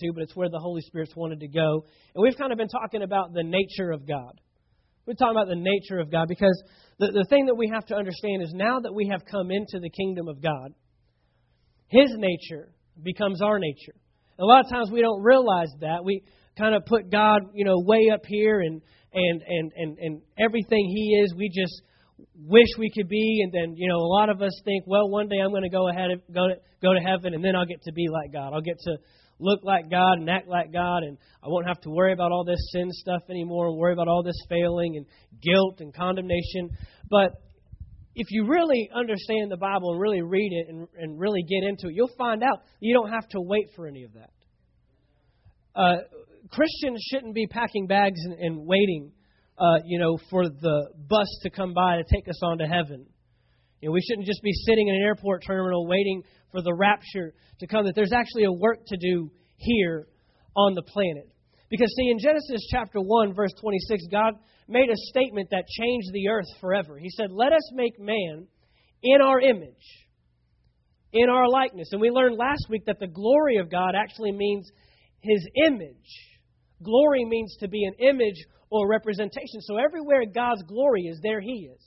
to, but it's where the Holy Spirit's wanted to go. And we've kind of been talking about the nature of God. We're talking about the nature of God because the thing that we have to understand is now that we have come into the kingdom of God, His nature becomes our nature. And a lot of times we don't realize that. We kind of put God, way up here and everything He is, we just wish we could be. And then, a lot of us think, well, one day I'm going to go to heaven and then I'll get to be like God. I'll get to look like God and act like God, and I won't have to worry about all this sin stuff anymore and worry about all this failing and guilt and condemnation. But if you really understand the Bible and really read it and really get into it, you'll find out you don't have to wait for any of that. Christians shouldn't be packing bags and waiting, for the bus to come by to take us on to heaven. We shouldn't just be sitting in an airport terminal waiting for the rapture to come, that there's actually a work to do here on the planet. Because, see, in Genesis chapter 1, verse 26, God made a statement that changed the earth forever. He said, let us make man in our image, in our likeness. And we learned last week that the glory of God actually means His image. Glory means to be an image or representation. So everywhere God's glory is, there He is.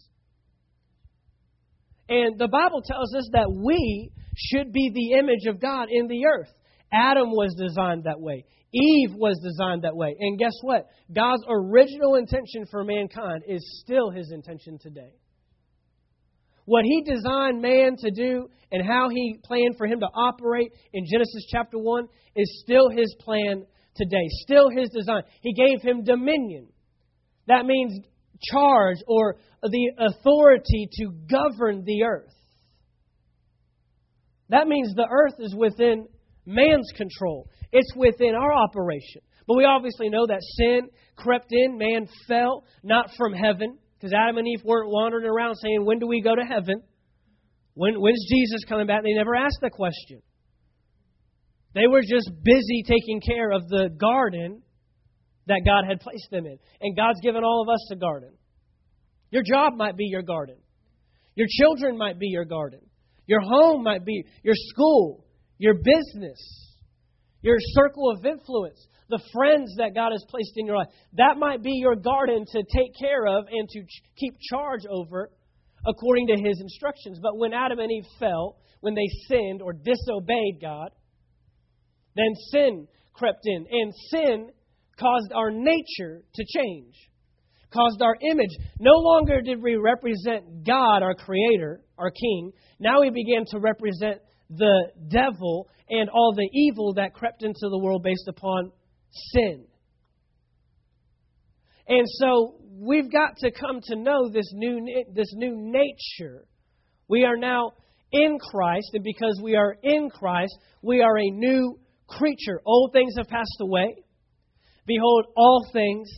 And the Bible tells us that we should be the image of God in the earth. Adam was designed that way. Eve was designed that way. And guess what? God's original intention for mankind is still His intention today. What He designed man to do and how He planned for him to operate in Genesis chapter 1 is still His plan today, still His design. He gave him dominion. That means charge or the authority to govern the earth. That means the earth is within man's control. It's within our operation. But we obviously know that sin crept in. Man fell, not from heaven, because Adam and Eve weren't wandering around saying, when do we go to heaven? When's Jesus coming back? They never asked the question. They were just busy taking care of the garden that God had placed them in. And God's given all of us a garden. Your job might be your garden. Your children might be your garden. Your home might be your school, your business, your circle of influence, the friends that God has placed in your life. That might be your garden to take care of and to keep charge over according to His instructions. But when Adam and Eve fell, when they sinned or disobeyed God, then sin crept in. And sin caused our nature to change, caused our image. No longer did we represent God, our Creator, our King. Now we began to represent the devil and all the evil that crept into the world based upon sin. And so we've got to come to know this new nature. We are now in Christ, and because we are in Christ, we are a new creature. Old things have passed away. Behold, all things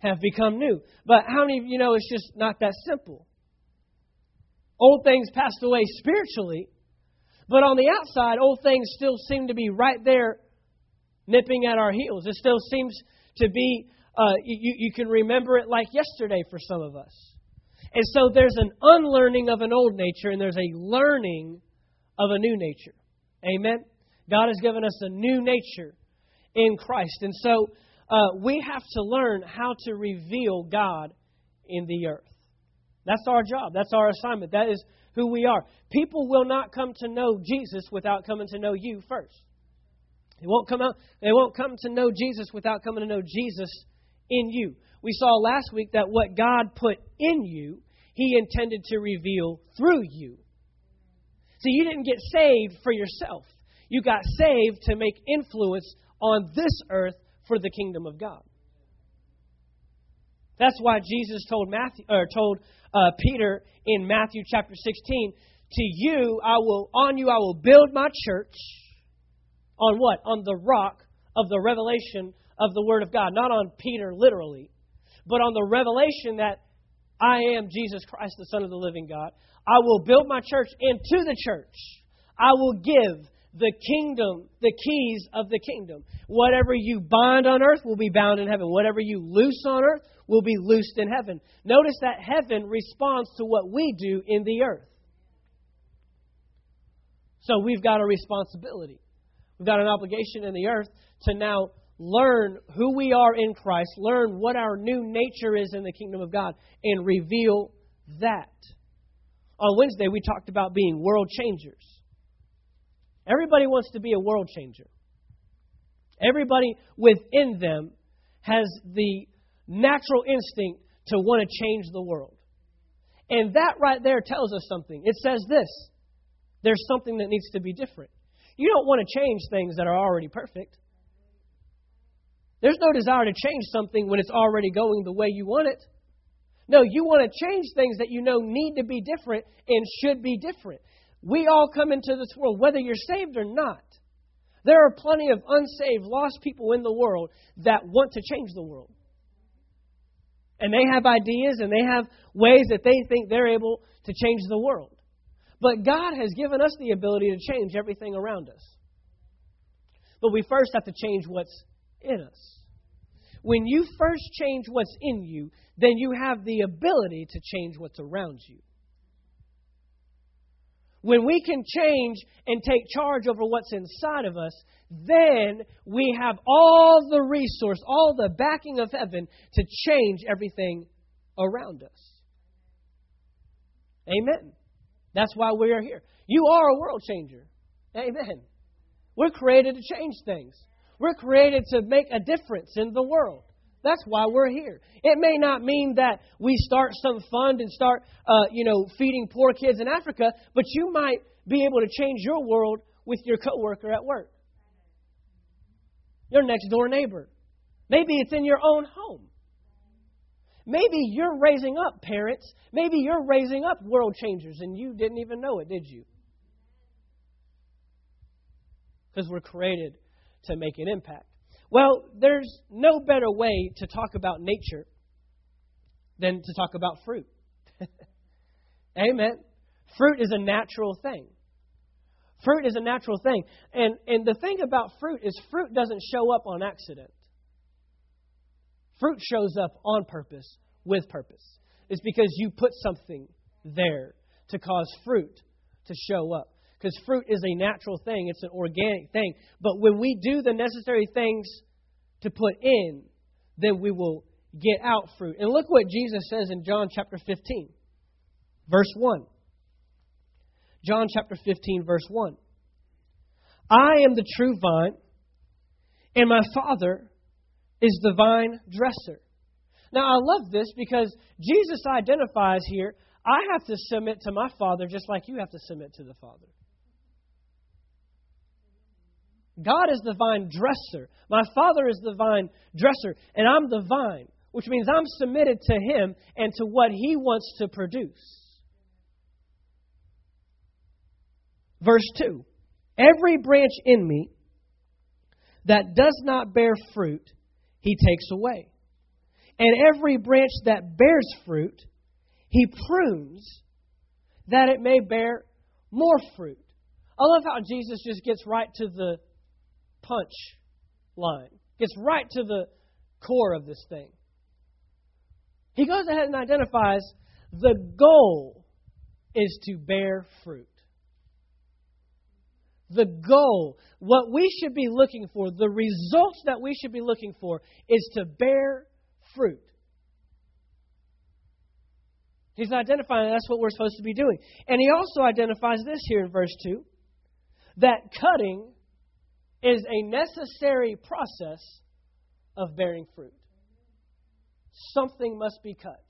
have become new. But how many of you know it's just not that simple? Old things passed away spiritually, but on the outside, old things still seem to be right there nipping at our heels. It still seems to be, you can remember it like yesterday for some of us. And so there's an unlearning of an old nature and there's a learning of a new nature. Amen? God has given us a new nature in Christ. And so we have to learn how to reveal God in the earth. That's our job. That's our assignment. That is who we are. People will not come to know Jesus without coming to know you first. They won't come to know Jesus without coming to know Jesus in you. We saw last week that what God put in you, He intended to reveal through you. See, you didn't get saved for yourself. You got saved to make influence on this earth for the kingdom of God. That's why Jesus told Peter in Matthew chapter 16, on you I will build my church. On what? On the rock of the revelation of the Word of God. Not on Peter literally, but on the revelation that I am Jesus Christ, the Son of the living God. I will build my church, and to the church I will give the kingdom, the keys of the kingdom. Whatever you bind on earth will be bound in heaven. Whatever you loose on earth will be loosed in heaven. Notice that heaven responds to what we do in the earth. So we've got a responsibility. We've got an obligation in the earth to now learn who we are in Christ, learn what our new nature is in the kingdom of God, and reveal that. On Wednesday, we talked about being world changers. Everybody wants to be a world changer. Everybody within them has the natural instinct to want to change the world. And that right there tells us something. It says this: there's something that needs to be different. You don't want to change things that are already perfect. There's no desire to change something when it's already going the way you want it. No, you want to change things that you know need to be different and should be different. We all come into this world, whether you're saved or not. There are plenty of unsaved, lost people in the world that want to change the world. And they have ideas and they have ways that they think they're able to change the world. But God has given us the ability to change everything around us. But we first have to change what's in us. When you first change what's in you, then you have the ability to change what's around you. When we can change and take charge over what's inside of us, then we have all the resource, all the backing of heaven to change everything around us. Amen. That's why we are here. You are a world changer. Amen. We're created to change things. We're created to make a difference in the world. That's why we're here. It may not mean that we start some fund and start, feeding poor kids in Africa, but you might be able to change your world with your coworker at work, your next door neighbor. Maybe it's in your own home. Maybe you're raising up parents. Maybe you're raising up world changers, and you didn't even know it, did you? Because we're created to make an impact. Well, there's no better way to talk about nature than to talk about fruit. Amen. Fruit is a natural thing. Fruit is a natural thing. And the thing about fruit is fruit doesn't show up on accident. Fruit shows up on purpose, with purpose. It's because you put something there to cause fruit to show up. Because fruit is a natural thing. It's an organic thing. But when we do the necessary things to put in, then we will get out fruit. And look what Jesus says in John chapter 15, verse 1. John chapter 15, verse 1. I am the true vine, and my Father is the vine dresser. Now, I love this because Jesus identifies here, I have to submit to my Father just like you have to submit to the Father. God is the vine dresser. My Father is the vine dresser, and I'm the vine, which means I'm submitted to Him and to what He wants to produce. Verse 2, every branch in me that does not bear fruit, He takes away. And every branch that bears fruit, He prunes that it may bear more fruit. I love how Jesus just gets right to the punch line, gets right to the core of this thing. He goes ahead and identifies the goal is to bear fruit. The goal, what we should be looking for, the results that we should be looking for is to bear fruit. He's identifying that's what we're supposed to be doing. And He also identifies this here in verse 2, that cutting is a necessary process of bearing fruit. Something must be cut.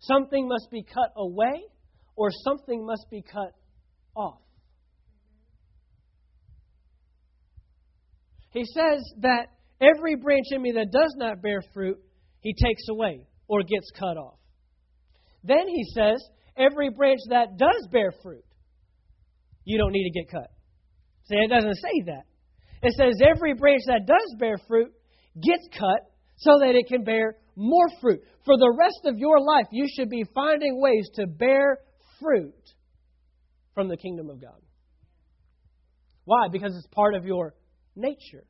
Something must be cut away, or something must be cut off. He says that every branch in me that does not bear fruit, He takes away or gets cut off. Then He says, every branch that does bear fruit, you don't need to get cut. See, it doesn't say that. It says every branch that does bear fruit gets cut so that it can bear more fruit. For the rest of your life, you should be finding ways to bear fruit from the kingdom of God. Why? Because it's part of your nature.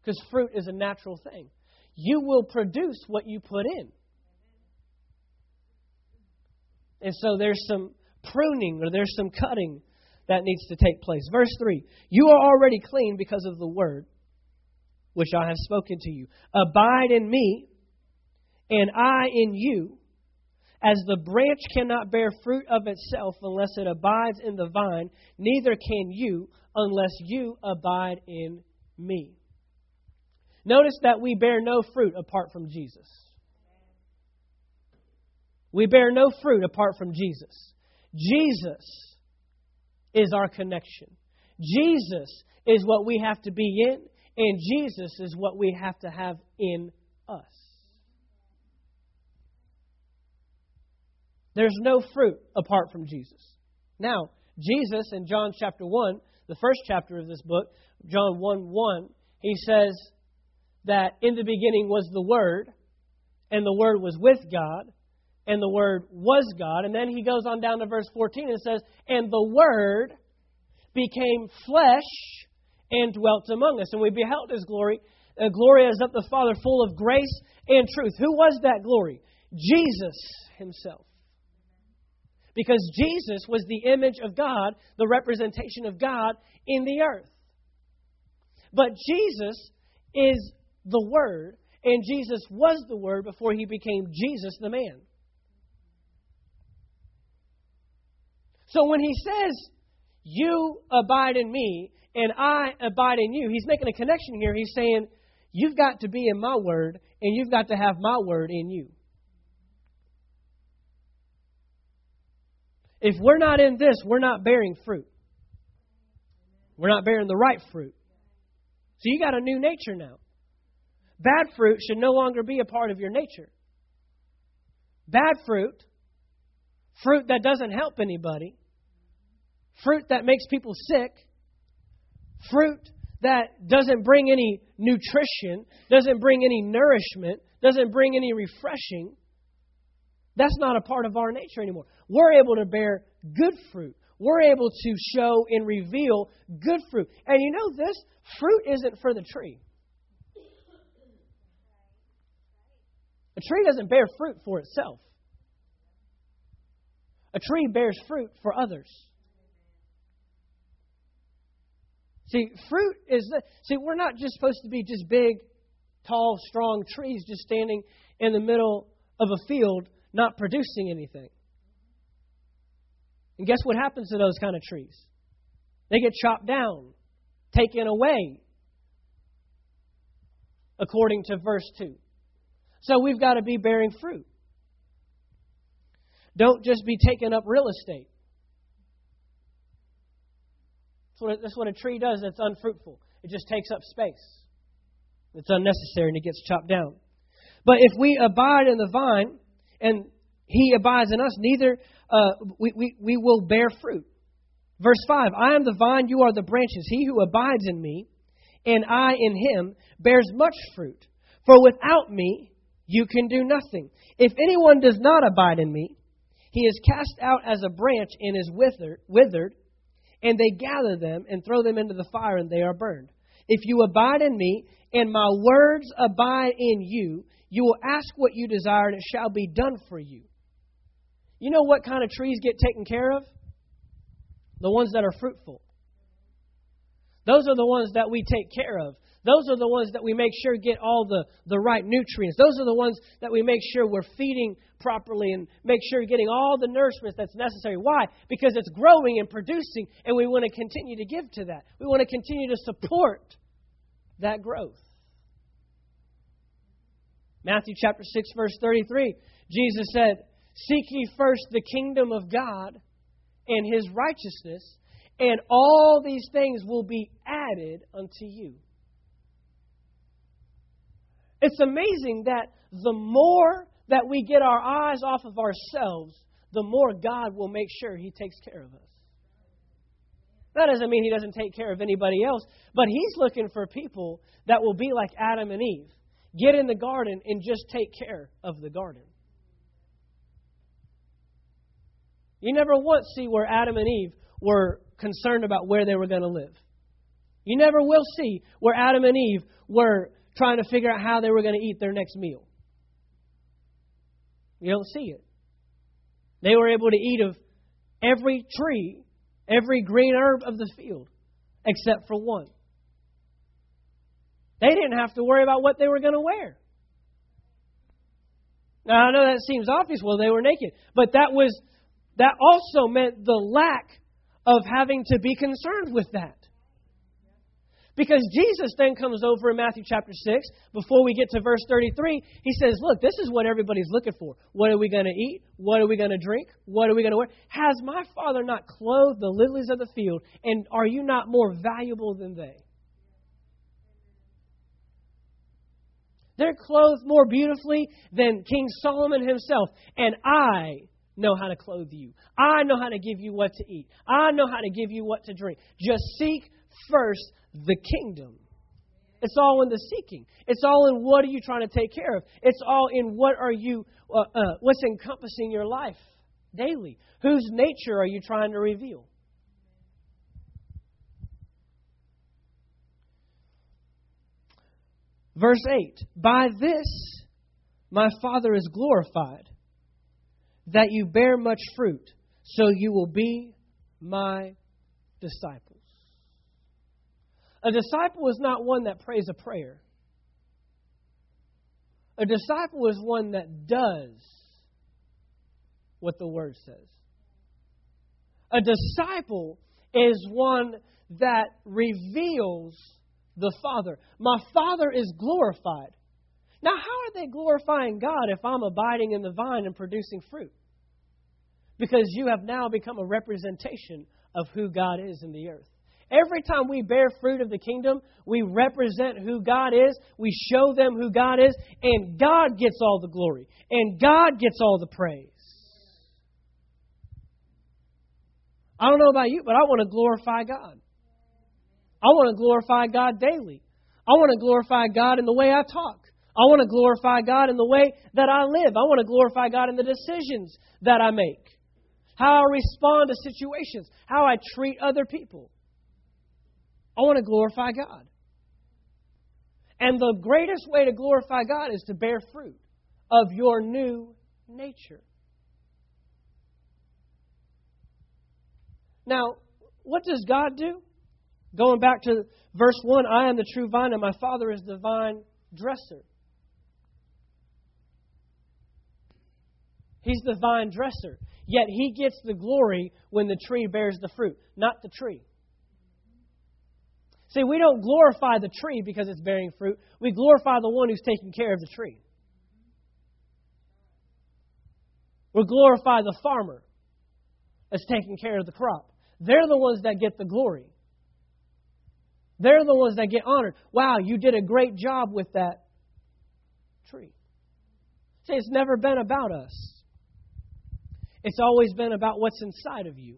Because fruit is a natural thing. You will produce what you put in. And so there's some pruning or there's some cutting that needs to take place. Verse 3, you are already clean because of the word which I have spoken to you. Abide in me, and I in you, as the branch cannot bear fruit of itself unless it abides in the vine, neither can you unless you abide in me. Notice that we bear no fruit apart from Jesus. We bear no fruit apart from Jesus. Jesus is our connection. Jesus is what we have to be in, and Jesus is what we have to have in us. There's no fruit apart from Jesus. Now, Jesus in John chapter 1, the first chapter of this book, John 1:1, he says that in the beginning was the Word, and the Word was with God, and the Word was God. And then he goes on down to verse 14 and says, and the Word became flesh and dwelt among us. And we beheld His glory, a glory as of the Father, full of grace and truth. Who was that glory? Jesus Himself. Because Jesus was the image of God, the representation of God in the earth. But Jesus is the Word, and Jesus was the Word before He became Jesus the man. So when He says, you abide in me and I abide in you, He's making a connection here. He's saying, you've got to be in my word and you've got to have my word in you. If we're not in this, we're not bearing fruit. We're not bearing the right fruit. So you got a new nature now. Bad fruit should no longer be a part of your nature. Bad fruit, fruit that doesn't help anybody, fruit that makes people sick, fruit that doesn't bring any nutrition, doesn't bring any nourishment, doesn't bring any refreshing, that's not a part of our nature anymore. We're able to bear good fruit. We're able to show and reveal good fruit. And you know this, fruit isn't for the tree. A tree doesn't bear fruit for itself. A tree bears fruit for others. See, fruit is... we're not just supposed to be just big, tall, strong trees just standing in the middle of a field not producing anything. And guess what happens to those kind of trees? They get chopped down, taken away, according to verse 2. So we've got to be bearing fruit. Don't just be taking up real estate. That's what a tree does that's unfruitful. It just takes up space. It's unnecessary and it gets chopped down. But if we abide in the vine and He abides in us, we will bear fruit. Verse 5, I am the vine, you are the branches. He who abides in me and I in him bears much fruit. For without me you can do nothing. If anyone does not abide in me, he is cast out as a branch and is withered, and they gather them and throw them into the fire, and they are burned. If you abide in me, and my words abide in you, you will ask what you desire, and it shall be done for you. You know what kind of trees get taken care of? The ones that are fruitful. Those are the ones that we take care of. Those are the ones that we make sure get all the right nutrients. Those are the ones that we make sure we're feeding properly and make sure you're getting all the nourishment that's necessary. Why? Because it's growing and producing, and we want to continue to give to that. We want to continue to support that growth. Matthew chapter 6, verse 33, Jesus said, seek ye first the kingdom of God and His righteousness, and all these things will be added unto you. It's amazing that the more that we get our eyes off of ourselves, the more God will make sure He takes care of us. That doesn't mean He doesn't take care of anybody else, but He's looking for people that will be like Adam and Eve. Get in the garden and just take care of the garden. You never once see where Adam and Eve were concerned about where they were going to live. You never will see where Adam and Eve were trying to figure out how they were going to eat their next meal. You don't see it. They were able to eat of every tree every green herb of the field, except for one. They didn't have to worry about what they were going to wear. Now, I know that seems obvious. Well, they were naked. But that also meant the lack of having to be concerned with that. Because Jesus then comes over in Matthew chapter 6, before we get to verse 33, he says, look, this is what everybody's looking for. What are we going to eat? What are we going to drink? What are we going to wear? Has my Father not clothed the lilies of the field? And are you not more valuable than they? They're clothed more beautifully than King Solomon himself. And I know how to clothe you. I know how to give you what to eat. I know how to give you what to drink. Just seek first the kingdom. It's all in the seeking. It's all in what are you trying to take care of. It's all in what are you, what's encompassing your life daily. Whose nature are you trying to reveal? Verse 8, by this my Father is glorified, that you bear much fruit, so you will be my disciples. A disciple is not one that prays a prayer. A disciple is one that does what the Word says. A disciple is one that reveals the Father. My Father is glorified. Now, how are they glorifying God if I'm abiding in the vine and producing fruit? Because you have now become a representation of who God is in the earth. Every time we bear fruit of the kingdom, we represent who God is. We show them who God is. And God gets all the glory. And God gets all the praise. I don't know about you, but I want to glorify God. I want to glorify God daily. I want to glorify God in the way I talk. I want to glorify God in the way that I live. I want to glorify God in the decisions that I make. How I respond to situations. How I treat other people. I want to glorify God. And the greatest way to glorify God is to bear fruit of your new nature. Now, what does God do? Going back to verse 1, I am the true vine and my Father is the vine dresser. He's the vine dresser. Yet he gets the glory when the tree bears the fruit, not the tree. See, we don't glorify the tree because it's bearing fruit. We glorify the one who's taking care of the tree. We glorify the farmer that's taking care of the crop. They're the ones that get the glory. They're the ones that get honored. Wow, you did a great job with that tree. See, it's never been about us. It's always been about what's inside of you.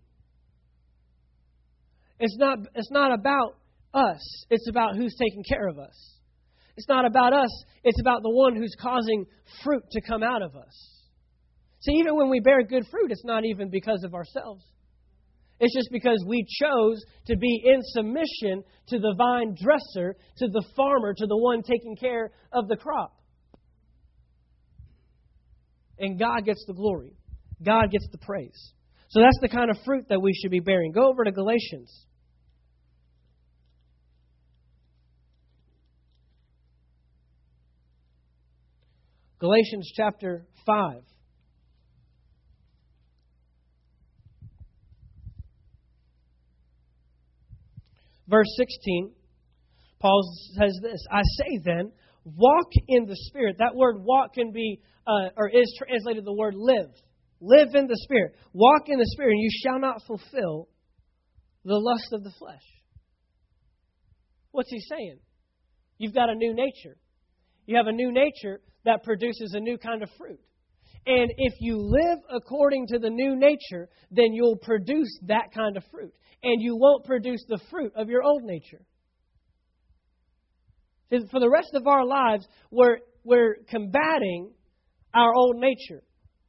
It's not about us. It's about who's taking care of us. It's not about us. It's about the one who's causing fruit to come out of us. See, even when we bear good fruit, it's not even because of ourselves. It's just because we chose to be in submission to the vine dresser, to the farmer, to the one taking care of the crop. And God gets the glory. God gets the praise. So that's the kind of fruit that we should be bearing. Go over to Galatians. Galatians chapter 5. Verse 16, Paul says this, I say then, walk in the Spirit. That word walk can be, or is translated the word live. Live in the Spirit. Walk in the Spirit, and you shall not fulfill the lust of the flesh. What's he saying? You've got a new nature. You have a new nature that produces a new kind of fruit. And if you live according to the new nature, then you'll produce that kind of fruit. And you won't produce the fruit of your old nature. For the rest of our lives, we're combating our old nature.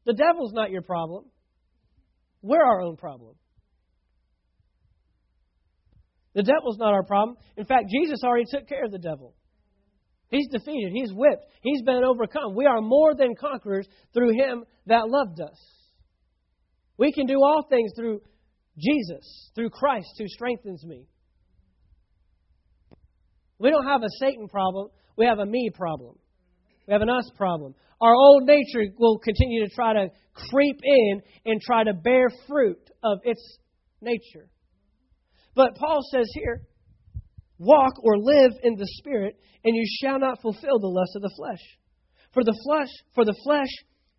The devil's not your problem. We're our own problem. The devil's not our problem. In fact, Jesus already took care of the devil. He's defeated. He's whipped. He's been overcome. We are more than conquerors through Him that loved us. We can do all things through Jesus, through Christ who strengthens me. We don't have a Satan problem. We have a me problem. We have an us problem. Our old nature will continue to try to creep in and try to bear fruit of its nature. But Paul says here, walk or live in the Spirit, and you shall not fulfill the lust of the flesh. For the flesh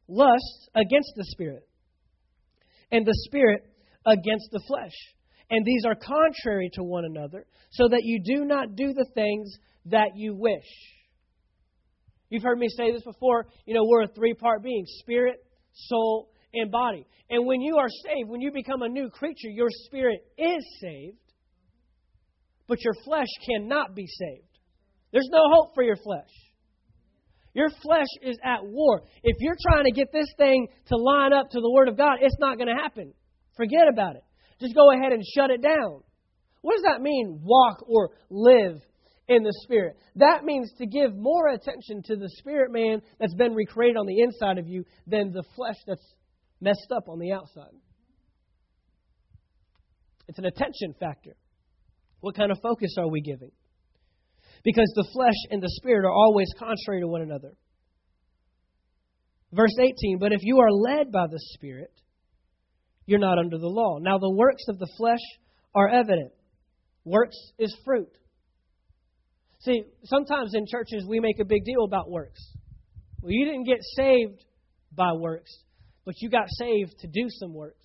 lusts against the Spirit, and the Spirit against the flesh. And these are contrary to one another, so that you do not do the things that you wish. You've heard me say this before. You know, we're a three-part being, spirit, soul, and body. And when you are saved, when you become a new creature, your spirit is saved, but your flesh cannot be saved. There's no hope for your flesh. Your flesh is at war. If you're trying to get this thing to line up to the Word of God, it's not going to happen. Forget about it. Just go ahead and shut it down. What does that mean, walk or live in the Spirit? That means to give more attention to the spirit man that's been recreated on the inside of you than the flesh that's messed up on the outside. It's an attention factor. What kind of focus are we giving? Because the flesh and the spirit are always contrary to one another. Verse 18, but if you are led by the Spirit, you're not under the law. Now the works of the flesh are evident. Works is fruit. See, sometimes in churches we make a big deal about works. Well, you didn't get saved by works, but you got saved to do some works.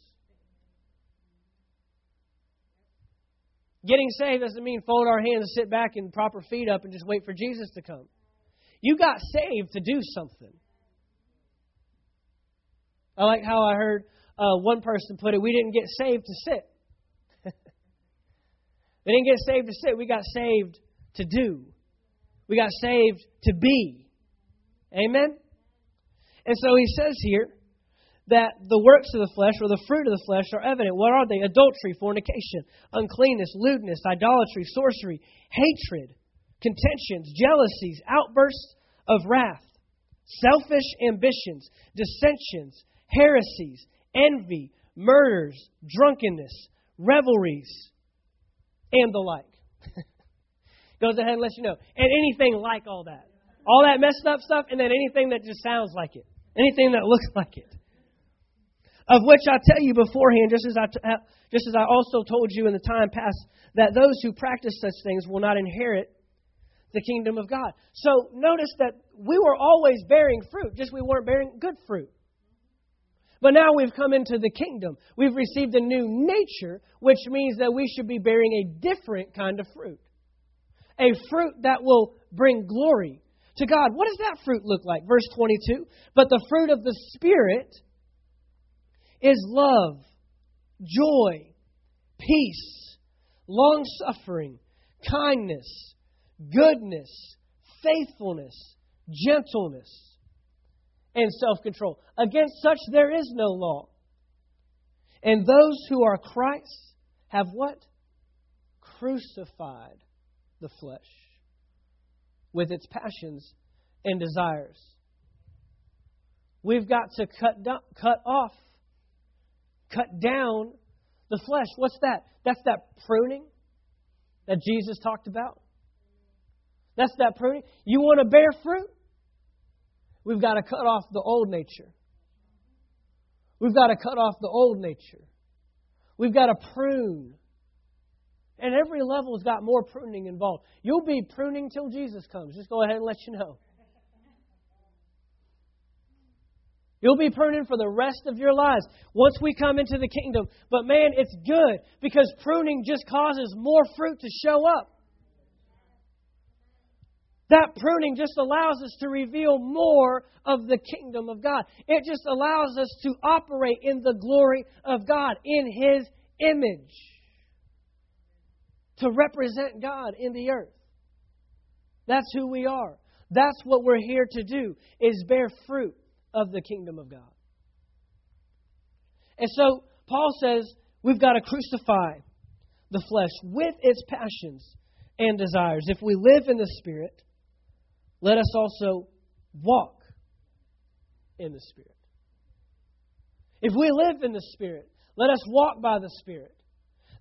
Getting saved doesn't mean fold our hands and sit back and prop our feet up and just wait for Jesus to come. You got saved to do something. I like how I heard one person put it, we didn't get saved to sit. We didn't get saved to sit. We got saved to do. We got saved to be. Amen? And so he says here that the works of the flesh or the fruit of the flesh are evident. What are they? Adultery, fornication, uncleanness, lewdness, idolatry, sorcery, hatred, contentions, jealousies, outbursts of wrath, selfish ambitions, dissensions, heresies, envy, murders, drunkenness, revelries, and the like. Goes ahead and lets you know. And anything like all that. All that messed up stuff, and then anything that just sounds like it. Anything that looks like it. Of which I tell you beforehand, just as I also told you in the time past, that those who practice such things will not inherit the kingdom of God. So notice that we were always bearing fruit, just we weren't bearing good fruit. But now we've come into the kingdom. We've received a new nature, which means that we should be bearing a different kind of fruit. A fruit that will bring glory to God. What does that fruit look like? Verse 22, but the fruit of the Spirit is love, joy, peace, long-suffering, kindness, goodness, faithfulness, gentleness, and self-control. Against such there is no law. And those who are Christ's have what? Crucified the flesh with its passions and desires. We've got to cut down the flesh. What's that? That's that pruning that Jesus talked about. That's that pruning. You want to bear fruit? We've got to cut off the old nature. We've got to cut off the old nature. We've got to prune. And every level's got more pruning involved. You'll be pruning till Jesus comes. Just go ahead and let you know. You'll be pruning for the rest of your lives once we come into the kingdom. But man, it's good because pruning just causes more fruit to show up. That pruning just allows us to reveal more of the kingdom of God. It just allows us to operate in the glory of God, in His image, to represent God in the earth. That's who we are. That's what we're here to do, is bear fruit of the kingdom of God. And so Paul says we've got to crucify the flesh with its passions and desires. If we live in the Spirit, let us also walk in the Spirit. If we live in the Spirit, let us walk by the Spirit.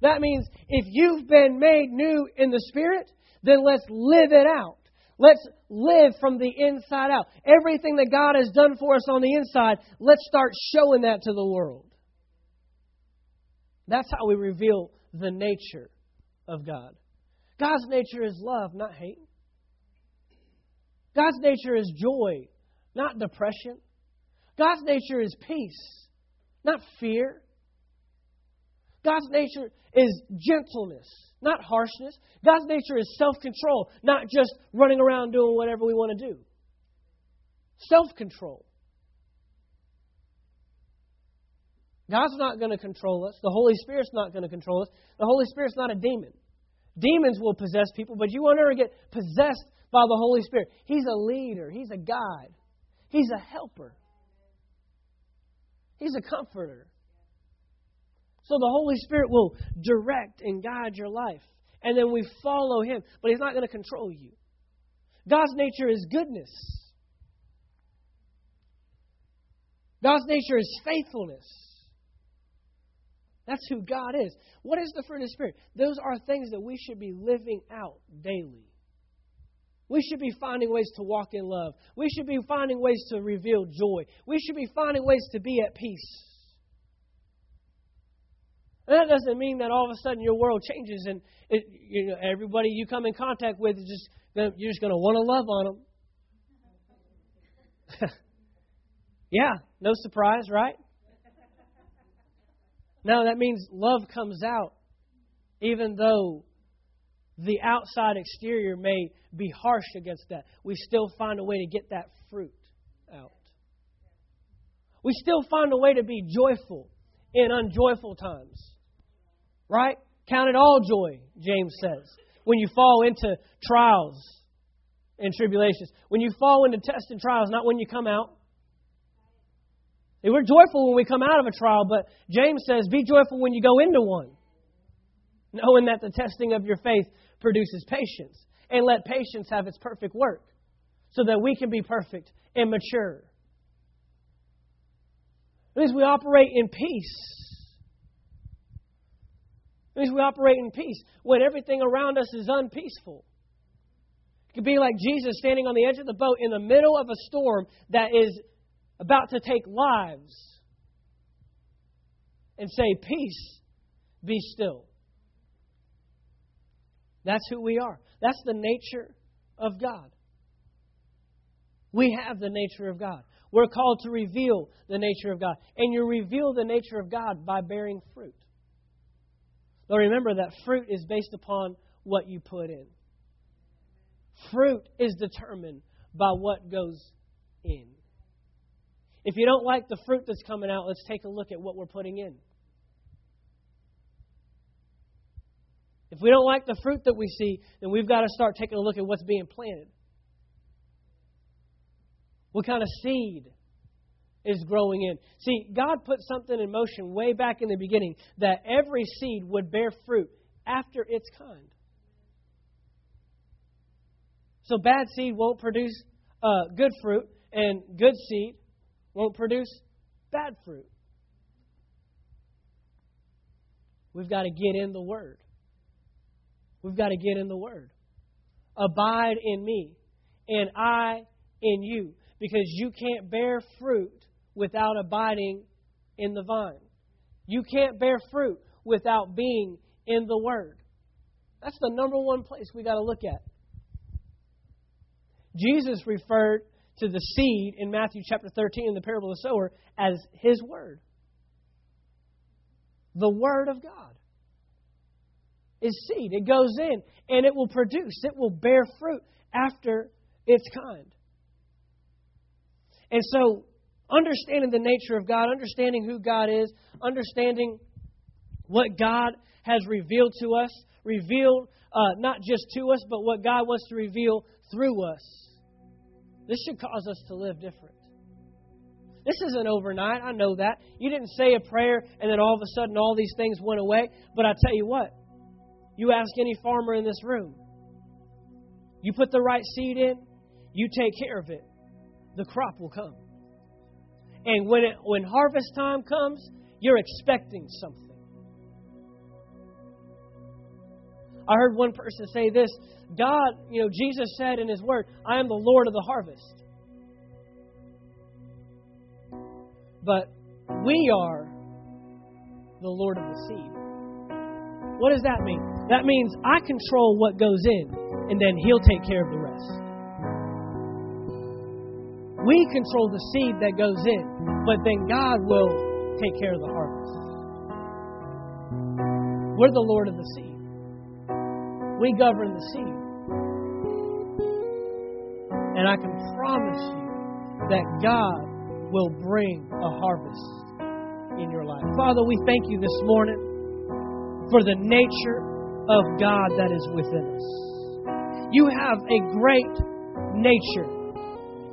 That means if you've been made new in the Spirit, then let's live it out. Let's live from the inside out. Everything that God has done for us on the inside, let's start showing that to the world. That's how we reveal the nature of God. God's nature is love, not hate. God's nature is joy, not depression. God's nature is peace, not fear. God's nature is gentleness, not harshness. God's nature is self-control, not just running around doing whatever we want to do. Self-control. God's not going to control us. The Holy Spirit's not going to control us. The Holy Spirit's not a demon. Demons will possess people, but you won't ever get possessed by the Holy Spirit. He's a leader. He's a guide. He's a helper. He's a comforter. So the Holy Spirit will direct and guide your life. And then we follow Him. But He's not going to control you. God's nature is goodness. God's nature is faithfulness. That's who God is. What is the fruit of the Spirit? Those are things that we should be living out daily. We should be finding ways to walk in love. We should be finding ways to reveal joy. We should be finding ways to be at peace. And that doesn't mean that all of a sudden your world changes and everybody you come in contact with, you're just going to want to love on them. Yeah, no surprise, right? No, that means love comes out even though the outside exterior may be harsh against that. We still find a way to get that fruit out. We still find a way to be joyful in unjoyful times. Right? Count it all joy, James says, when you fall into trials and tribulations. When you fall into tests and trials, not when you come out. We're joyful when we come out of a trial, but James says, be joyful when you go into one, knowing that the testing of your faith produces patience. And let patience have its perfect work, so that we can be perfect and mature. It means we operate in peace. It means we operate in peace when everything around us is unpeaceful. It could be like Jesus standing on the edge of the boat in the middle of a storm that is about to take lives and say, peace, be still. That's who we are. That's the nature of God. We have the nature of God. We're called to reveal the nature of God. And you reveal the nature of God by bearing fruit. Now remember that fruit is based upon what you put in. Fruit is determined by what goes in. If you don't like the fruit that's coming out, let's take a look at what we're putting in. If we don't like the fruit that we see, then we've got to start taking a look at what's being planted. What kind of seed is growing in? See, God put something in motion way back in the beginning that every seed would bear fruit after its kind. So bad seed won't produce good fruit, and good seed won't produce bad fruit. We've got to get in the Word. We've got to get in the Word. Abide in me, and I in you. Because you can't bear fruit without abiding in the vine. You can't bear fruit without being in the Word. That's the number one place we got to look at. Jesus referred to the seed in Matthew chapter 13 in the parable of the sower as His Word. The Word of God is seed. It goes in and it will produce. It will bear fruit after its kind. And so understanding the nature of God, understanding who God is, understanding what God has revealed to us, not just to us, but what God wants to reveal through us. This should cause us to live different. This isn't overnight. I know that. You didn't say a prayer and then all of a sudden all these things went away. But I tell you what, you ask any farmer in this room, you put the right seed in, you take care of it, the crop will come. And when harvest time comes, you're expecting something. I heard one person say this, God, Jesus said in His Word, I am the Lord of the harvest. But we are the Lord of the seed. What does that mean? That means I control what goes in, and then He'll take care of the rest. We control the seed that goes in, but then God will take care of the harvest. We're the Lord of the seed. We govern the seed. And I can promise you that God will bring a harvest in your life. Father, we thank You this morning for the nature of God that is within us. You have a great nature.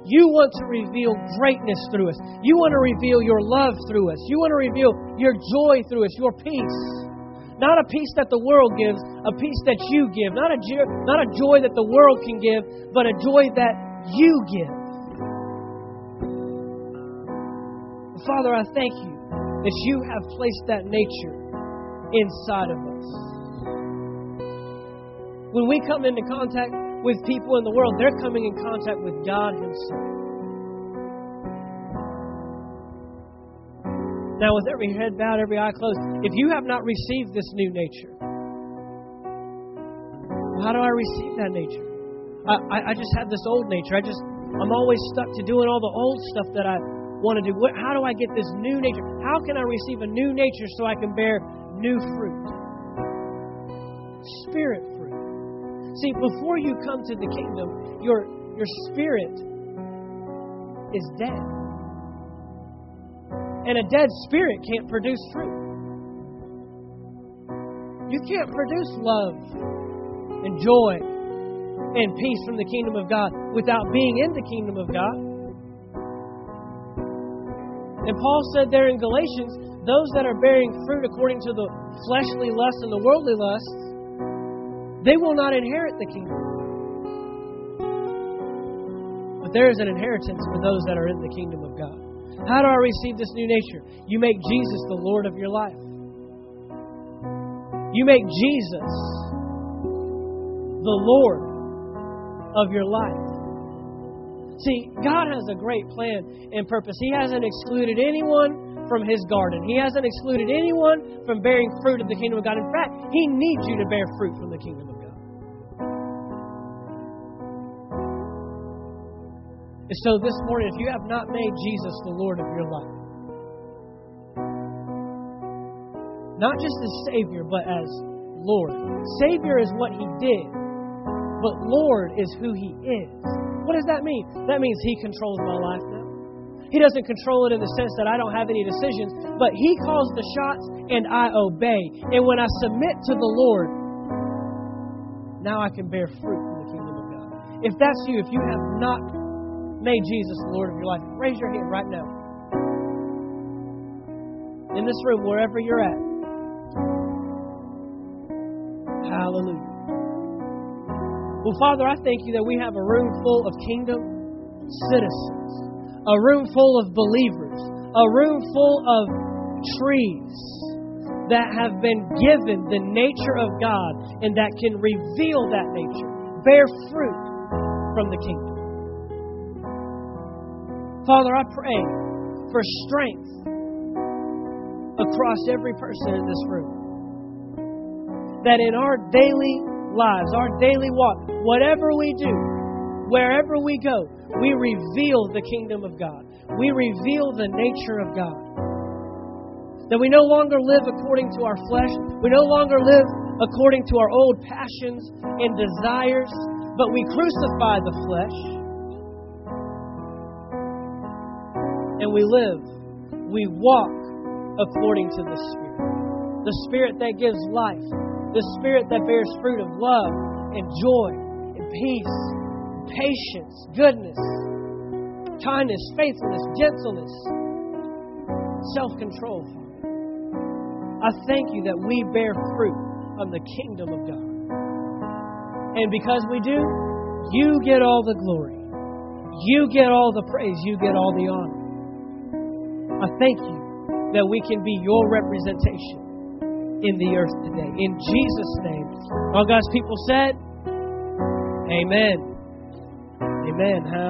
You want to reveal greatness through us. You want to reveal Your love through us. You want to reveal Your joy through us, Your peace. Not a peace that the world gives, a peace that You give. Not a joy that the world can give, but a joy that You give. Father, I thank You that You have placed that nature inside of us. When we come into contact with people in the world, they're coming in contact with God Himself. Now, with every head bowed, every eye closed, if you have not received this new nature, well, how do I receive that nature? I just have this old nature. I'm always stuck to doing all the old stuff that I want to do. How do I get this new nature? How can I receive a new nature so I can bear new fruit? Spirit fruit. See, before you come to the kingdom, your spirit is dead. And a dead spirit can't produce fruit. You can't produce love and joy and peace from the kingdom of God without being in the kingdom of God. And Paul said there in Galatians, those that are bearing fruit according to the fleshly lust and the worldly lusts, they will not inherit the kingdom. But there is an inheritance for those that are in the kingdom of God. How do I receive this new nature? You make Jesus the Lord of your life. You make Jesus the Lord of your life. See, God has a great plan and purpose. He hasn't excluded anyone from His garden. He hasn't excluded anyone from bearing fruit of the kingdom of God. In fact, He needs you to bear fruit from the kingdom of God. And so this morning, if you have not made Jesus the Lord of your life, not just as Savior, but as Lord. Savior is what He did, but Lord is who He is. What does that mean? That means He controls my life now. He doesn't control it in the sense that I don't have any decisions, but He calls the shots and I obey. And when I submit to the Lord, now I can bear fruit in the kingdom of God. If that's you, if you have not made Jesus the Lord of your life, raise your hand right now. In this room, wherever you're at. Hallelujah. Well, Father, I thank You that we have a room full of kingdom citizens, a room full of believers, a room full of trees that have been given the nature of God and that can reveal that nature, bear fruit from the kingdom. Father, I pray for strength across every person in this room, that in our daily lives, our daily walk, whatever we do, wherever we go, we reveal the kingdom of God. We reveal the nature of God. That we no longer live according to our flesh. We no longer live according to our old passions and desires, but we crucify the flesh and we live. We walk according to the Spirit. The Spirit that gives life. The Spirit that bears fruit of love and joy and peace, patience, goodness, kindness, faithfulness, gentleness, self-control. I thank You that we bear fruit of the kingdom of God. And because we do, You get all the glory. You get all the praise. You get all the honor. I thank You that we can be Your representation in the earth today. In Jesus' name. All God's people said, amen. Amen. Hallelujah.